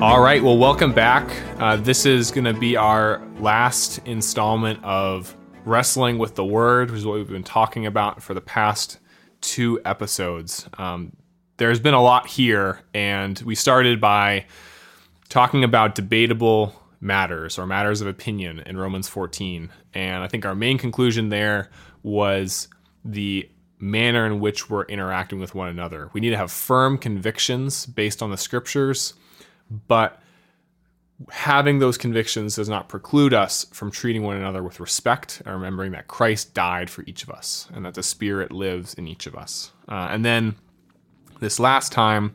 All right, well, welcome back. This is going to be our last installment of Wrestling with the Word, which is what we've been talking about for the past two episodes. There's been a lot here, and we started by talking about debatable matters or matters of opinion in Romans 14. And I think our main conclusion there was the manner in which we're interacting with one another. We need to have firm convictions based on the scriptures, but having those convictions does not preclude us from treating one another with respect and remembering that Christ died for each of us and that the Spirit lives in each of us. And then this last time,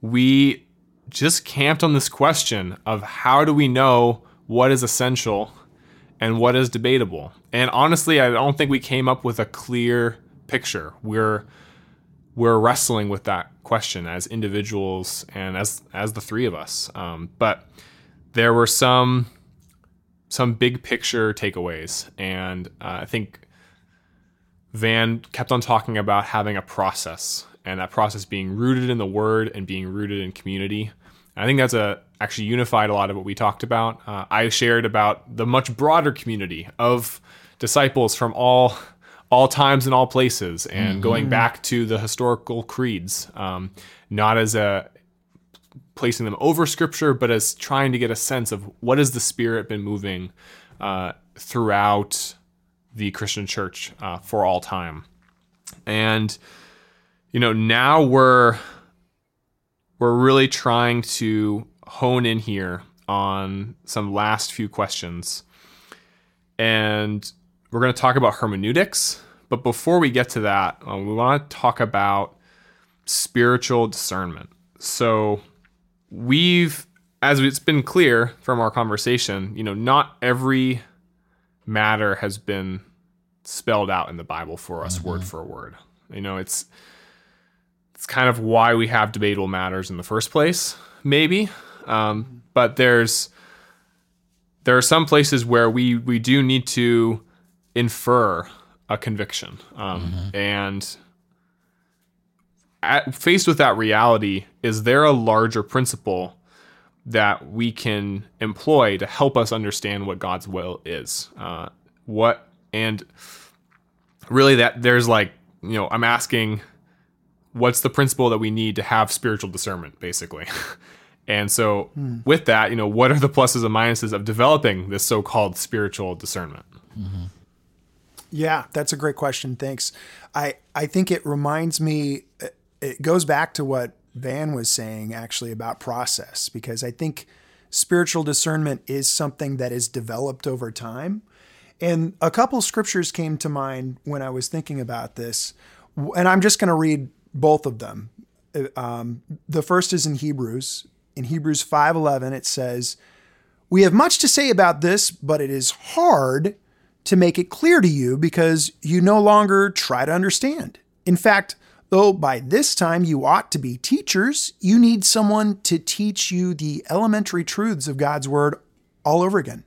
we just camped on this question of how do we know what is essential and what is debatable? And honestly, I don't think we came up with a clear picture. We're wrestling with that question as individuals and as the three of us. But there were some big picture takeaways. And I think Van kept on talking about having a process and that process being rooted in the Word and being rooted in community. And I think that's actually unified a lot of what we talked about. I shared about the much broader community of disciples from all times and all places, and going back to the historical creeds, not as placing them over scripture, but as trying to get a sense of what has the Spirit been moving throughout the Christian church for all time. And, you know, now we're really trying to hone in here on some last few questions. And we're going to talk about hermeneutics, but before we get to that, we want to talk about spiritual discernment. So as it's been clear from our conversation, you know, not every matter has been spelled out in the Bible for us word for word. You know, it's kind of why we have debatable matters in the first place, maybe. But there are some places where we do need to infer a conviction. And faced with that reality, is there a larger principle that we can employ to help us understand what God's will is? And really that there's like, you know, I'm asking what's the principle that we need to have spiritual discernment, basically. And so with that, you know, what are the pluses and minuses of developing this so-called spiritual discernment? Yeah, that's a great question. Thanks. I think it reminds me, it goes back to what Van was saying actually about process, because I think spiritual discernment is something that is developed over time. And a couple scriptures came to mind when I was thinking about this, and I'm just going to read both of them. The first is in Hebrews. In Hebrews 5:11, it says, "We have much to say about this, but it is hard to make it clear to you because you no longer try to understand. In fact, though by this time you ought to be teachers, you need someone to teach you the elementary truths of God's word all over again.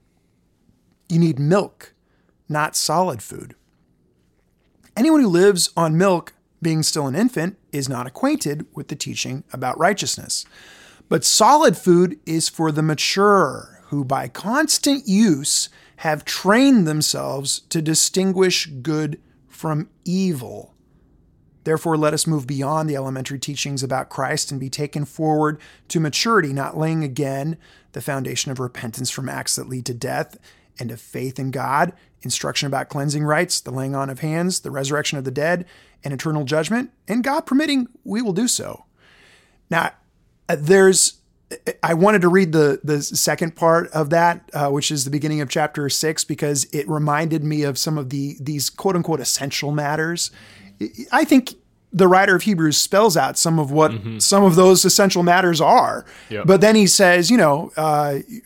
You need milk, not solid food. Anyone who lives on milk, being still an infant, is not acquainted with the teaching about righteousness. But solid food is for the mature, who by constant use have trained themselves to distinguish good from evil. Therefore, let us move beyond the elementary teachings about Christ and be taken forward to maturity, not laying again the foundation of repentance from acts that lead to death and of faith in God, instruction about cleansing rites, the laying on of hands, the resurrection of the dead, and eternal judgment. And God permitting, we will do so." Now, I wanted to read the second part of that, which is the beginning of chapter 6, because it reminded me of some of these quote unquote essential matters. I think the writer of Hebrews spells out some of what some of those essential matters are. Yep. But then he says, you know,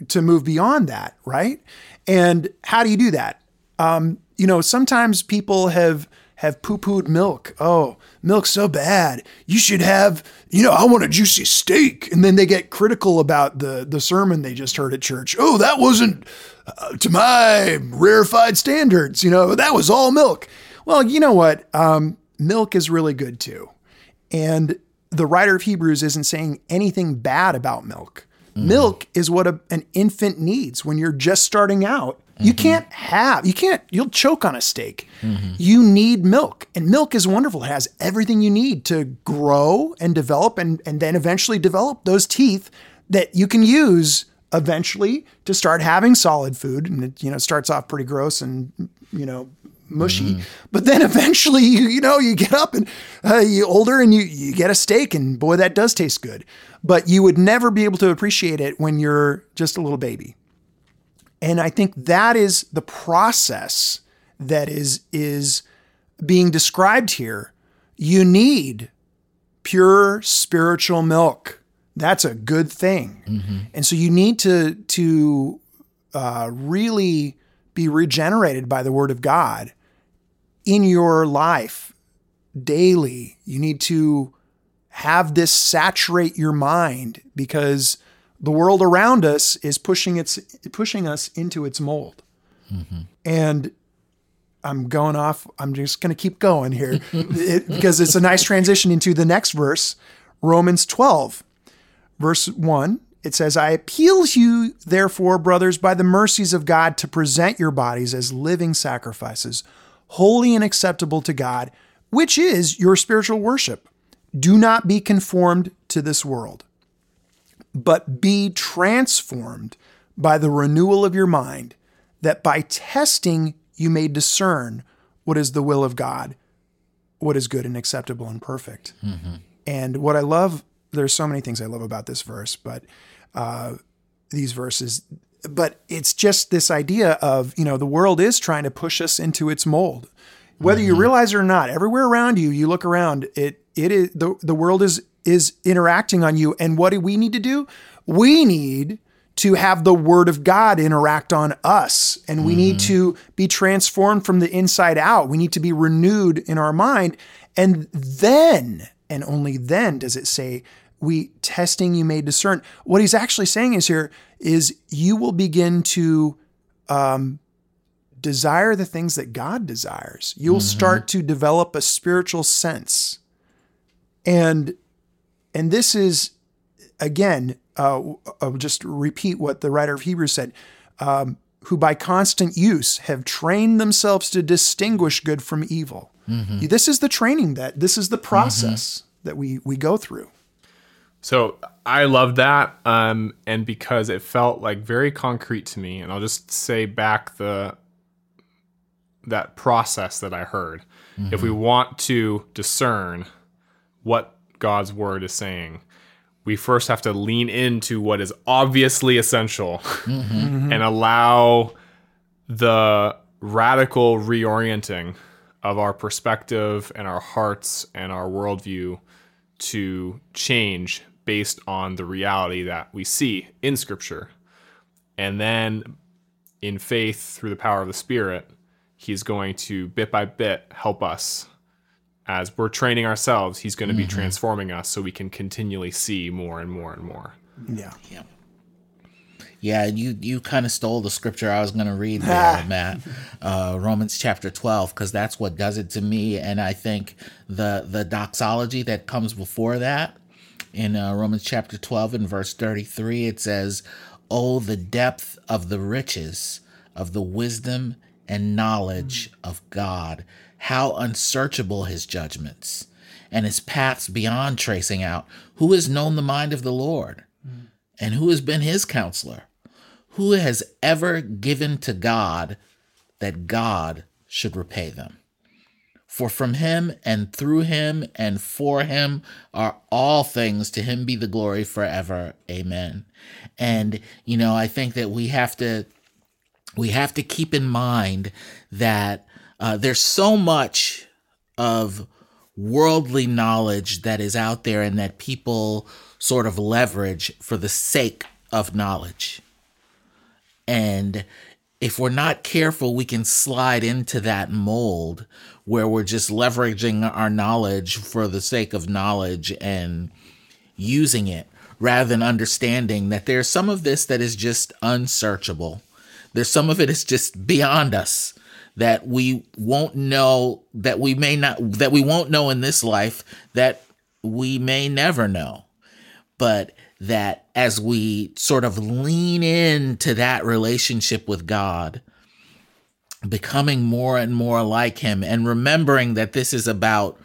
to move beyond that, right? And how do you do that? You know, sometimes people have poo-pooed milk. Oh, milk's so bad. You should have, you know, I want a juicy steak. And then they get critical about the sermon they just heard at church. Oh, that wasn't to my rarefied standards. You know, that was all milk. Well, you know what? Milk is really good too. And the writer of Hebrews isn't saying anything bad about milk. Mm-hmm. Milk is what an infant needs when you're just starting out. Mm-hmm. You'll choke on a steak. Mm-hmm. You need milk, and milk is wonderful. It has everything you need to grow and develop and then eventually develop those teeth that you can use eventually to start having solid food. And it, you know, starts off pretty gross and, you know, mushy, but then eventually, you get up and you're older and you get a steak, and boy, that does taste good. But you would never be able to appreciate it when you're just a little baby. And I think that is the process that is being described here. You need pure spiritual milk. That's a good thing. Mm-hmm. And so you need to really be regenerated by the word of God in your life daily. You need to have this saturate your mind, because the world around us is pushing us into its mold. Mm-hmm. And I'm just going to keep going here because it's a nice transition into the next verse, Romans 12, verse 1. It says, I appeal to you, therefore, brothers, by the mercies of God, to present your bodies as living sacrifices, holy and acceptable to God, which is your spiritual worship. Do not be conformed to this world, but be transformed by the renewal of your mind, that by testing you may discern what is the will of God, what is good and acceptable and perfect. Mm-hmm. And what I love, there's so many things I love about this verse, but these verses, but it's just this idea of, you know, the world is trying to push us into its mold, whether you realize it or not. Everywhere around you, you look around, it is the world is interacting on you. And what do we need to do? We need to have the word of God interact on us. And we need to be transformed from the inside out. We need to be renewed in our mind. And then, and only then does it say, we testing you may discern. What he's actually saying is here is you will begin to desire the things that God desires. You'll start to develop a spiritual sense. And this is, again, I'll just repeat what the writer of Hebrews said, who by constant use have trained themselves to distinguish good from evil. Mm-hmm. This is the training this is the process that we go through. So I love that, and because it felt like very concrete to me, and I'll just say back that process that I heard. Mm-hmm. If we want to discern what God's word is saying, we first have to lean into what is obviously essential and allow the radical reorienting of our perspective and our hearts and our worldview to change based on the reality that we see in Scripture. And then in faith, through the power of the Spirit, he's going to bit by bit help us. As we're training ourselves, he's going to be transforming us so we can continually see more and more and more. Yeah. Yeah. Yeah, you kind of stole the scripture I was going to read there, Matt. Romans chapter 12, because that's what does it to me. And I think the doxology that comes before that in Romans chapter 12 and verse 33, it says, oh, the depth of the riches of the wisdom and knowledge of God, how unsearchable his judgments and his paths beyond tracing out. Who has known the mind of the Lord? And who has been his counselor? Who has ever given to God that God should repay them? For from him and through him and for him are all things. To him be the glory forever. Amen. And, you know, I think that we have to keep in mind that there's so much of worldly knowledge that is out there and that people sort of leverage for the sake of knowledge. And if we're not careful, we can slide into that mold where we're just leveraging our knowledge for the sake of knowledge and using it, rather than understanding that there's some of this that is just unsearchable. There's some of it is just beyond us, that we won't know, that we may not, that we won't know in this life, that we may never know. But that as we sort of lean into that relationship with God, becoming more and more like Him, and remembering that this is about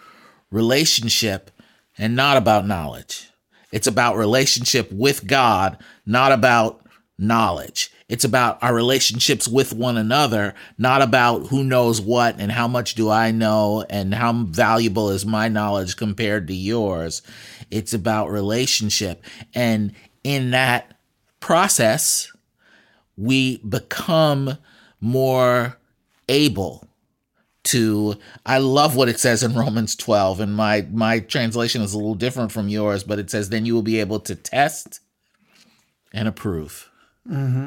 relationship and not about knowledge. It's about relationship with God, not about knowledge. It's about our relationships with one another, not about who knows what and how much do I know and how valuable is my knowledge compared to yours. It's about relationship. And in that process, we become more able to, I love what it says in Romans 12, and my translation is a little different from yours, but it says, then you will be able to test and approve. Mm-hmm.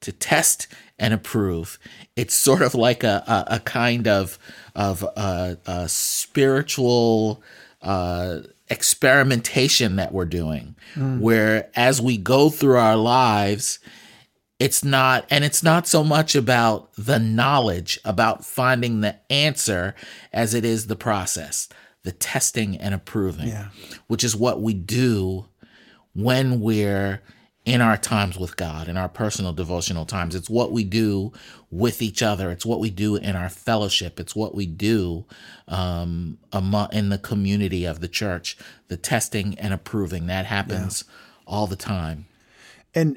To test and approve. It's sort of like a kind of a spiritual experimentation that we're doing, where as we go through our lives, it's not so much about the knowledge, about finding the answer, as it is the process, the testing and approving, which is what we do when we're in our times with God, in our personal devotional times. It's what we do with each other. It's what we do in our fellowship. It's what we do in the community of the church. The testing and approving, that happens all the time. And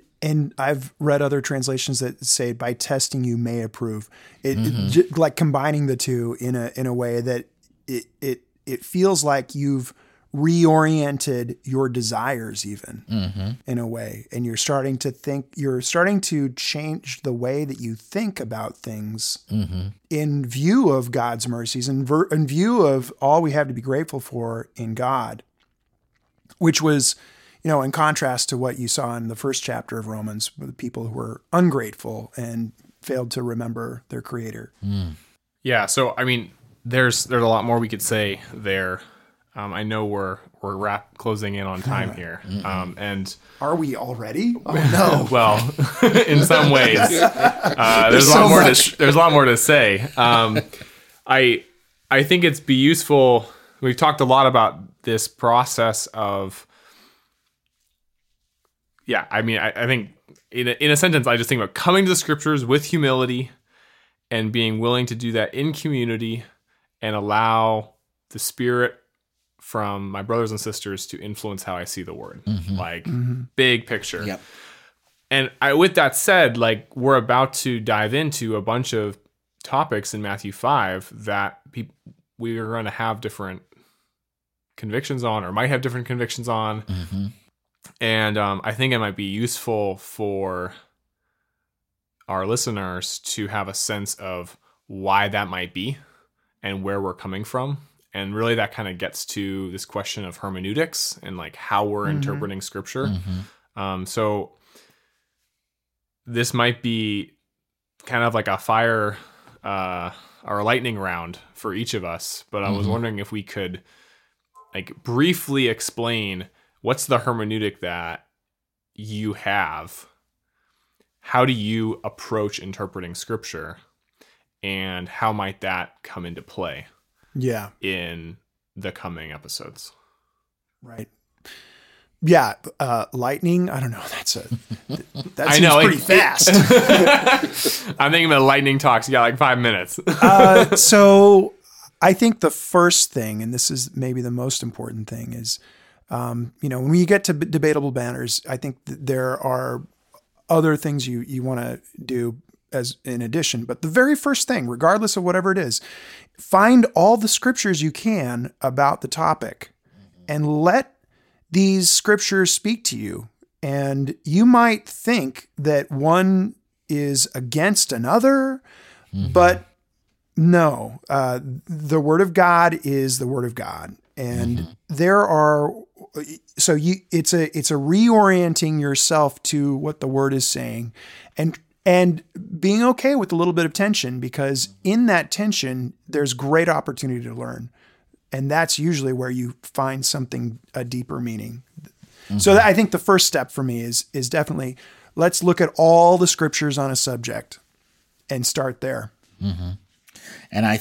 I've read other translations that say, by testing you may approve. It like combining the two in a way that it feels like you've reoriented your desires even in a way. And you're starting to change the way that you think about things in view of God's mercies, in view of all we have to be grateful for in God, which was, in contrast to what you saw in the first chapter of Romans, with people who were ungrateful and failed to remember their Creator. Mm. Yeah. So, there's a lot more we could say there. I know we're closing in on time here. And are we already? Oh, no. Well, in some ways, there's a lot more to say. I think it's be useful. We've talked a lot about this process of. Yeah, I think in a sentence, I just think about coming to the scriptures with humility, and being willing to do that in community, and allow the Spirit from my brothers and sisters to influence how I see the word, big picture. Yep. And with that said, we're about to dive into a bunch of topics in Matthew 5 that we are going to have different convictions on, or might have different convictions on. And I think it might be useful for our listeners to have a sense of why that might be and where we're coming from. And really that kind of gets to this question of hermeneutics and how we're interpreting scripture. So this might be kind of like a fire or a lightning round for each of us. But I was wondering if we could briefly explain what's the hermeneutic that you have. How do you approach interpreting scripture, and how might that come into play? Yeah. In the coming episodes. Right. Yeah. Lightning. I don't know. That seems pretty fast. I'm thinking about lightning talks. You got 5 minutes. So I think the first thing, and this is maybe the most important thing, is, when we get to debatable banners, I think there are other things you want to do as in addition, but the very first thing, regardless of whatever it is, find all the scriptures you can about the topic and let these scriptures speak to you. And you might think that one is against another, but No. The Word of God is the Word of God. And it's a reorienting yourself to what the Word is saying and being okay with a little bit of tension, because in that tension, there's great opportunity to learn. And that's usually where you find a deeper meaning. Mm-hmm. So I think the first step for me is definitely, let's look at all the scriptures on a subject and start there. Mm-hmm. And I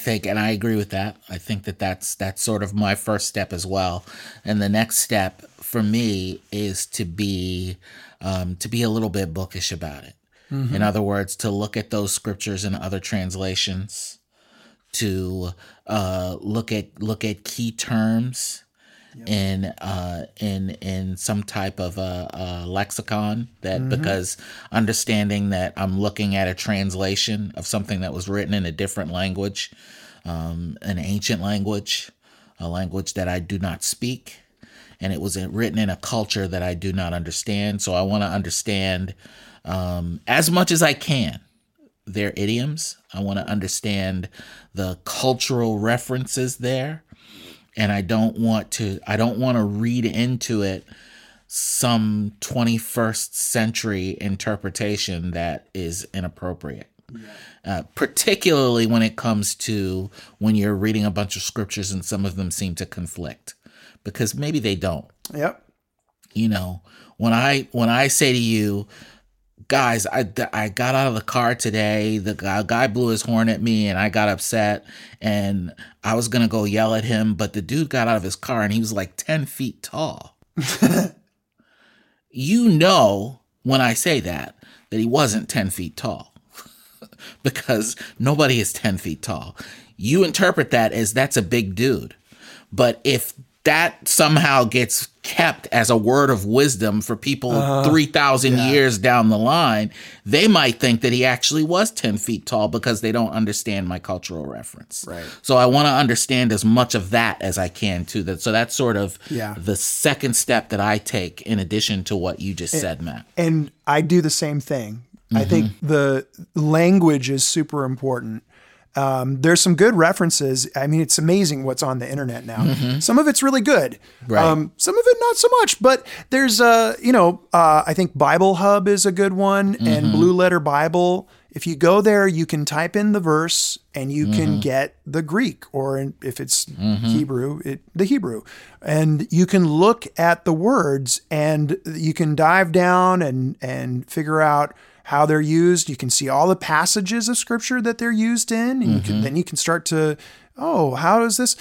agree with that. I think that's sort of my first step as well. And the next step for me is to be a little bit bookish about it. Mm-hmm. In other words, to look at those scriptures in other translations, to look at key terms. Yep. In some type of a lexicon, that mm-hmm. because understanding that I'm looking at a translation of something that was written in a different language, an ancient language, a language that I do not speak, and it was written in a culture that I do not understand. So I want to understand as much as I can their idioms. I want to understand the cultural references there. And I don't want to read into it some 21st century interpretation that is inappropriate, particularly when it comes to when you're reading a bunch of scriptures and some of them seem to conflict, because maybe they don't. Yep. You know, when I say to you, guys, I got out of the car today, the guy blew his horn at me and I got upset and I was going to go yell at him, but the dude got out of his car and he was like 10 feet tall. You know, when I say that he wasn't 10 feet tall because nobody is 10 feet tall. You interpret that as that's a big dude. But if that somehow gets kept as a word of wisdom for people 3,000 years down the line, they might think that he actually was 10 feet tall because they don't understand my cultural reference. Right. So I want to understand as much of that as I can too. So that's sort of the second step that I take in addition to what you just said, Matt. And I do the same thing. Mm-hmm. I think the language is super important. There's some good references. I mean, it's amazing what's on the internet now. Mm-hmm. Some of it's really good. Right. Some of it, not so much, but there's I think Bible Hub is a good one, mm-hmm. and Blue Letter Bible. If you go there, you can type in the verse and you mm-hmm. can get the Greek, or if it's mm-hmm. Hebrew, the Hebrew, and you can look at the words and you can dive down and figure out how they're used. You can see all the passages of scripture that they're used in. And mm-hmm. you can start to, how is this?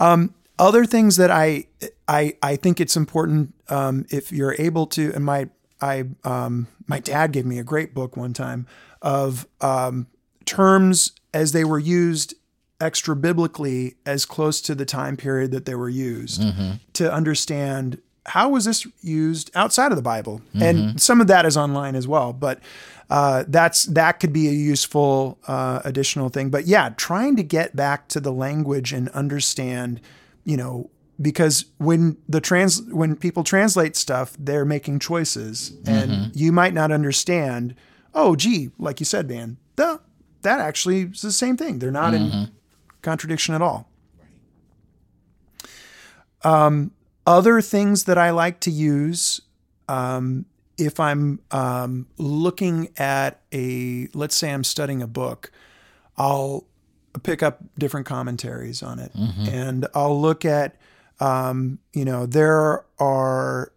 Other things that I think it's important, if you're able to, and my dad gave me a great book one time of, terms as they were used extra biblically as close to the time period that they were used mm-hmm. to understand, how was this used outside of the Bible? Mm-hmm. And some of that is online as well, but that could be a useful additional thing. But trying to get back to the language and understand, because when people translate stuff, they're making choices, and mm-hmm. you might not understand. Oh, gee, like you said, man, that actually is the same thing. They're not mm-hmm. in contradiction at all. Other things that I like to use, if I'm looking at let's say I'm studying a book, I'll pick up different commentaries on it, mm-hmm. and I'll look at, there are,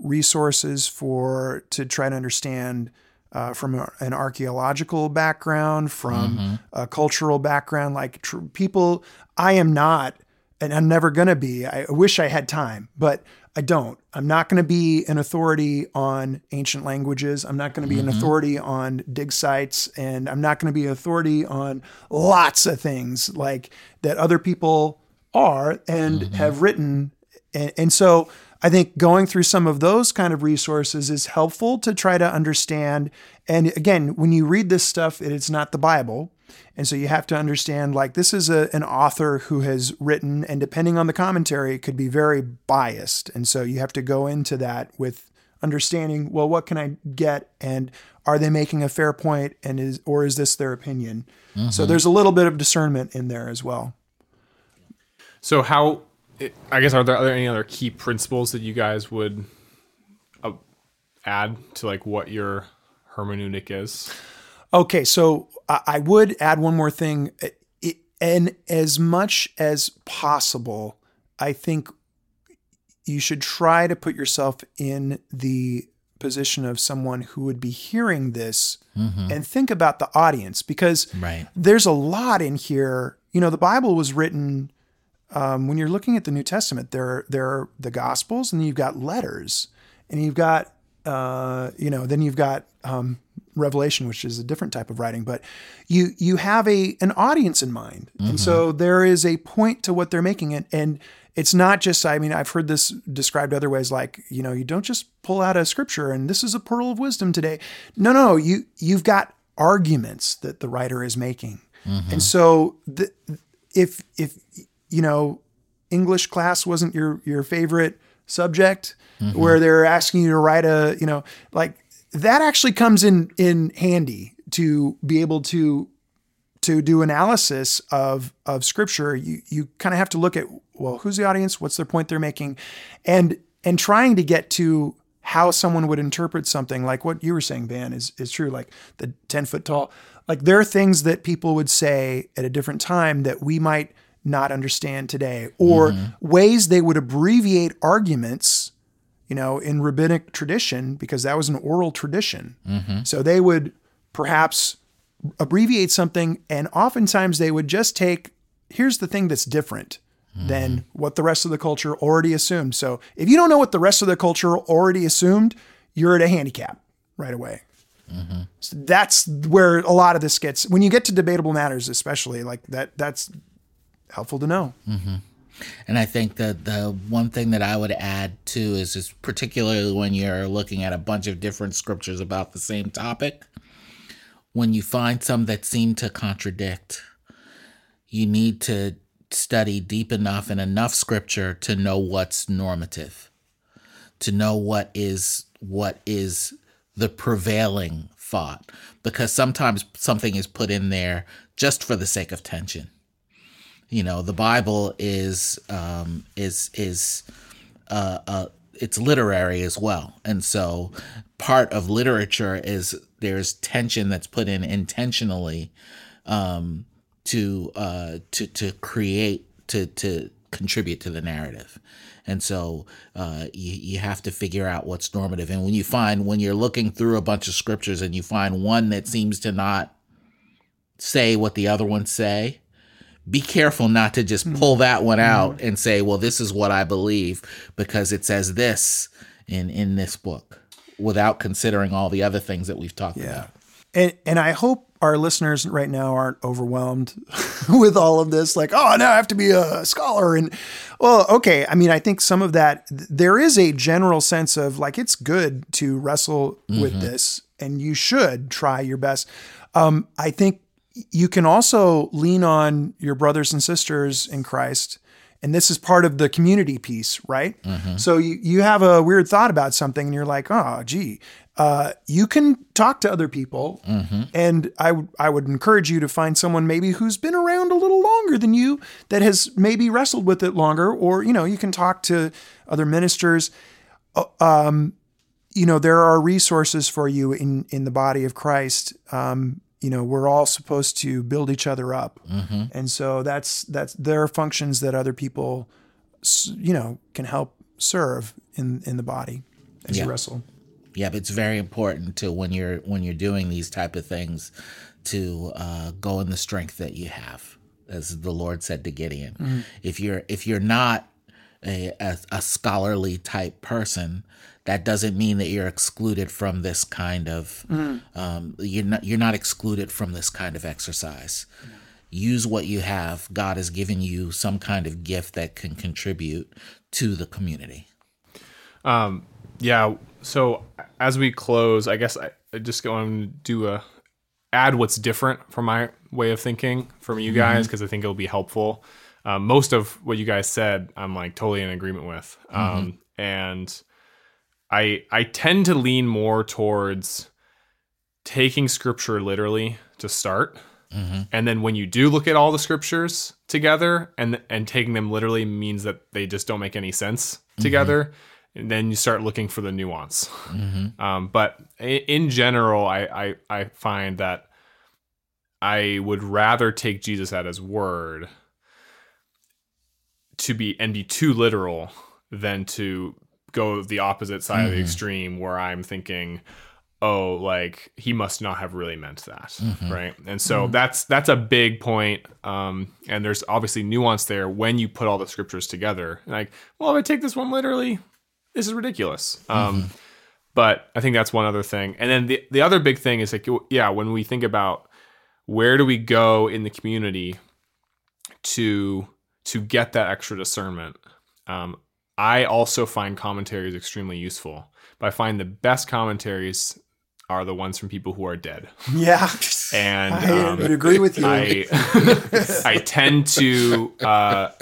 resources to try to understand from an archaeological background, from mm-hmm. a cultural background, like people. I am not. And I'm never going to be. I wish I had time, but I don't. I'm not going to be an authority on ancient languages. I'm not going to be mm-hmm. an authority on dig sites. And I'm not going to be an authority on lots of things like that other people are and mm-hmm. have written. And so I think going through some of those kind of resources is helpful to try to understand. And again, when you read this stuff, it's not the Bible. And so you have to understand, like, this is an author who has written, and depending on the commentary, it could be very biased. And so you have to go into that with understanding, well, what can I get? And are they making a fair point? And is this their opinion? Mm-hmm. So there's a little bit of discernment in there as well. So are there any other key principles that you guys would add to like what your hermeneutic is? Okay. So I would add one more thing. And as much as possible, I think you should try to put yourself in the position of someone who would be hearing this mm-hmm. and think about the audience, because there's a lot in here. You know, the Bible was written, when you're looking at the New Testament, there are the Gospels, and then you've got letters, and you've got, then you've got Revelation, which is a different type of writing, but you have an audience in mind. Mm-hmm. And so there is a point to what they're making. And it's not just, I mean, I've heard this described other ways, like, you know, you don't just pull out a scripture and this is a pearl of wisdom today. No, you've got arguments that the writer is making. Mm-hmm. And so if you know, English class wasn't your favorite subject, mm-hmm. where they're asking you to write that actually comes in handy to be able to do analysis of scripture. You kind of have to look at, well, who's the audience? What's their point they're making? And trying to get to how someone would interpret something, like what you were saying, Van, is true. Like the 10-foot tall, like there are things that people would say at a different time that we might not understand today, or mm-hmm. ways they would abbreviate arguments, you know, in rabbinic tradition, because that was an oral tradition. Mm-hmm. So they would perhaps abbreviate something, and oftentimes they would just take, here's the thing that's different mm-hmm. than what the rest of the culture already assumed. So if you don't know what the rest of the culture already assumed, you're at a handicap right away. Mm-hmm. So that's where a lot of this gets, when you get to debatable matters, especially like that, that's helpful to know. Mm-hmm. And I think that the one thing that I would add too is particularly when you're looking at a bunch of different scriptures about the same topic, when you find some that seem to contradict, you need to study deep enough in enough scripture to know what's normative, to know what is the prevailing thought, because sometimes something is put in there just for the sake of tension. You know, the Bible is it's literary as well, and so part of literature is there's tension that's put in intentionally to contribute to the narrative, and so you have to figure out what's normative. And when you're looking through a bunch of scriptures and you find one that seems to not say what the other ones say, be careful not to just pull that one out and say, well, this is what I believe because it says this in this book, without considering all the other things that we've talked about. And I hope our listeners right now aren't overwhelmed with all of this, like, oh, now I have to be a scholar. And, well, okay. I mean, I think some of that, there is a general sense of like, it's good to wrestle mm-hmm. with this, and you should try your best. I think you can also lean on your brothers and sisters in Christ. And this is part of the community piece, right? Mm-hmm. So you have a weird thought about something and you're like, oh, gee, you can talk to other people. Mm-hmm. And I would encourage you to find someone maybe who's been around a little longer than you, that has maybe wrestled with it longer, or, you know, you can talk to other ministers. You know, there are resources for you in the body of Christ. You know, we're all supposed to build each other up. Mm-hmm. And so there are functions that other people, you know, can help serve in the body as you wrestle. Yeah, but it's very important to, when you're doing these type of things, to go in the strength that you have, as the Lord said to Gideon. Mm-hmm. If you're not a scholarly type person, that doesn't mean that you're excluded from this kind of you're not excluded from this kind of exercise. No. Use what you have. God has given you some kind of gift that can contribute to the community. So as we close, I guess I just go and add what's different from my way of thinking from you guys, because I think it'll be helpful. Most of what you guys said, I'm like totally in agreement with. And I tend to lean more towards taking scripture literally to start. Mm-hmm. And then when you do look at all the scriptures together and taking them literally means that they just don't make any sense together. Mm-hmm. And then you start looking for the nuance. Mm-hmm. But in general, I find that I would rather take Jesus at his word and be too literal than to go the opposite side of the extreme where I'm thinking, oh, like he must not have really meant that. Mm-hmm. Right. And so that's a big point. And there's obviously nuance there when you put all the scriptures together. Like, well, if I take this one literally, this is ridiculous. But I think that's one other thing. And then the other big thing is like, yeah, when we think about where do we go in the community to get that extra discernment, I also find commentaries extremely useful. But I find the best commentaries are the ones from people who are dead. Yeah. And I would agree with you. I tend to want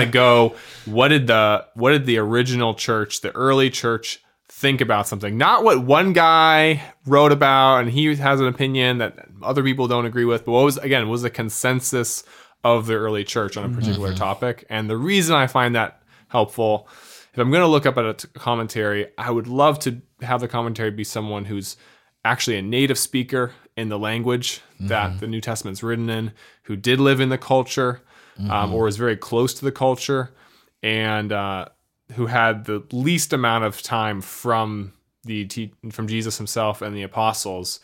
to go, what did the original church, the early church, think about something? Not what one guy wrote about and he has an opinion that other people don't agree with, but what was the consensus of the early church on a particular topic. And the reason I find that helpful, if I'm going to look up at a commentary, I would love to have the commentary be someone who's actually a native speaker in the language that the New Testament's written in, who did live in the culture, or is very close to the culture, and who had the least amount of time from Jesus himself and the apostles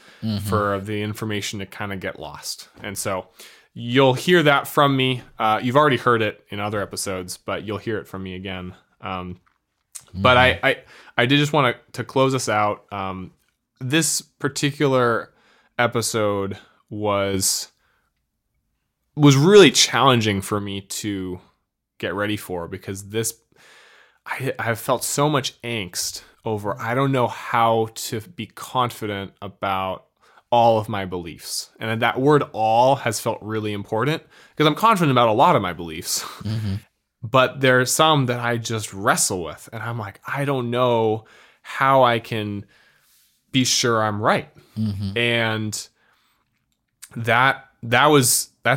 for the information to kind of get lost. And so you'll hear that from me. You've already heard it in other episodes, but you'll hear it from me again. But I did just want to close us out. This particular episode was really challenging for me to get ready for, because I felt so much angst over, I don't know how to be confident about all of my beliefs. And that word all has felt really important, because I'm confident about a lot of my beliefs. But there are some that I just wrestle with. And I'm like, I don't know how I can be sure I'm right. And that's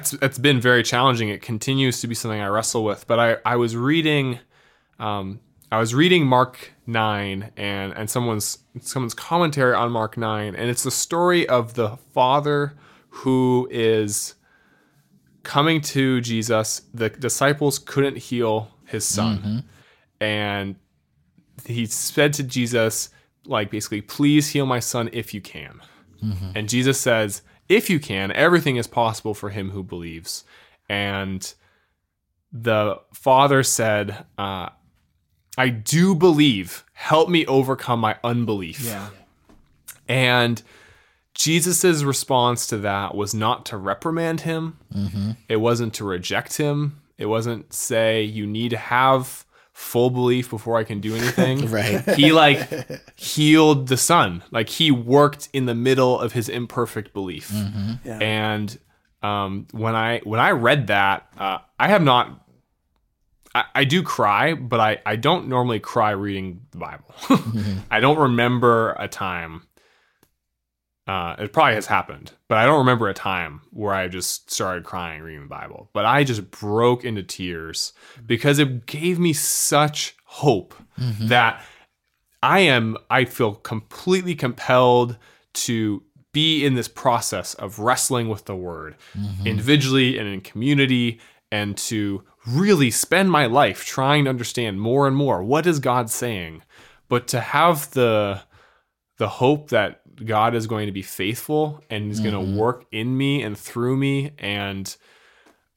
been very challenging. It continues to be something I wrestle with. But I was reading Mark 9 and someone's commentary on Mark 9, and it's the story of the father who is coming to Jesus. The disciples couldn't heal his son. And he said to Jesus, like, basically, please heal my son if you can. And Jesus says, if you can, everything is possible for him who believes. And the father said, I do believe, help me overcome my unbelief. Yeah. And Jesus' response to that was not to reprimand him. It wasn't to reject him. It wasn't say, you need to have full belief before I can do anything. Right. He healed the son. Like, he worked in the middle of his imperfect belief. Yeah. And when I read that, I have not... I do cry, but I don't normally cry reading the Bible. I don't remember a time. It probably has happened, but I don't remember a time where I just started crying reading the Bible. But I just broke into tears because it gave me such hope that I feel completely compelled to be in this process of wrestling with the Word individually and in community, and to really spend my life trying to understand more and more, what is God saying? But to have the hope that God is going to be faithful and is going to work in me and through me and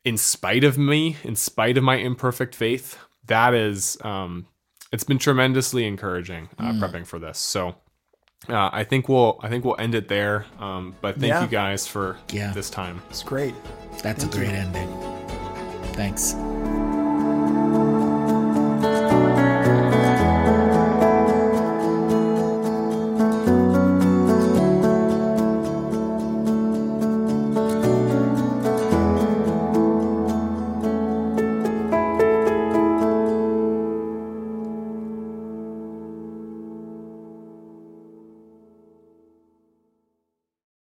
in spite of my imperfect faith, that is, it's been tremendously encouraging prepping for this. So I think we'll end it there. But thank you guys for this time. It's great. That's a great ending. Thanks.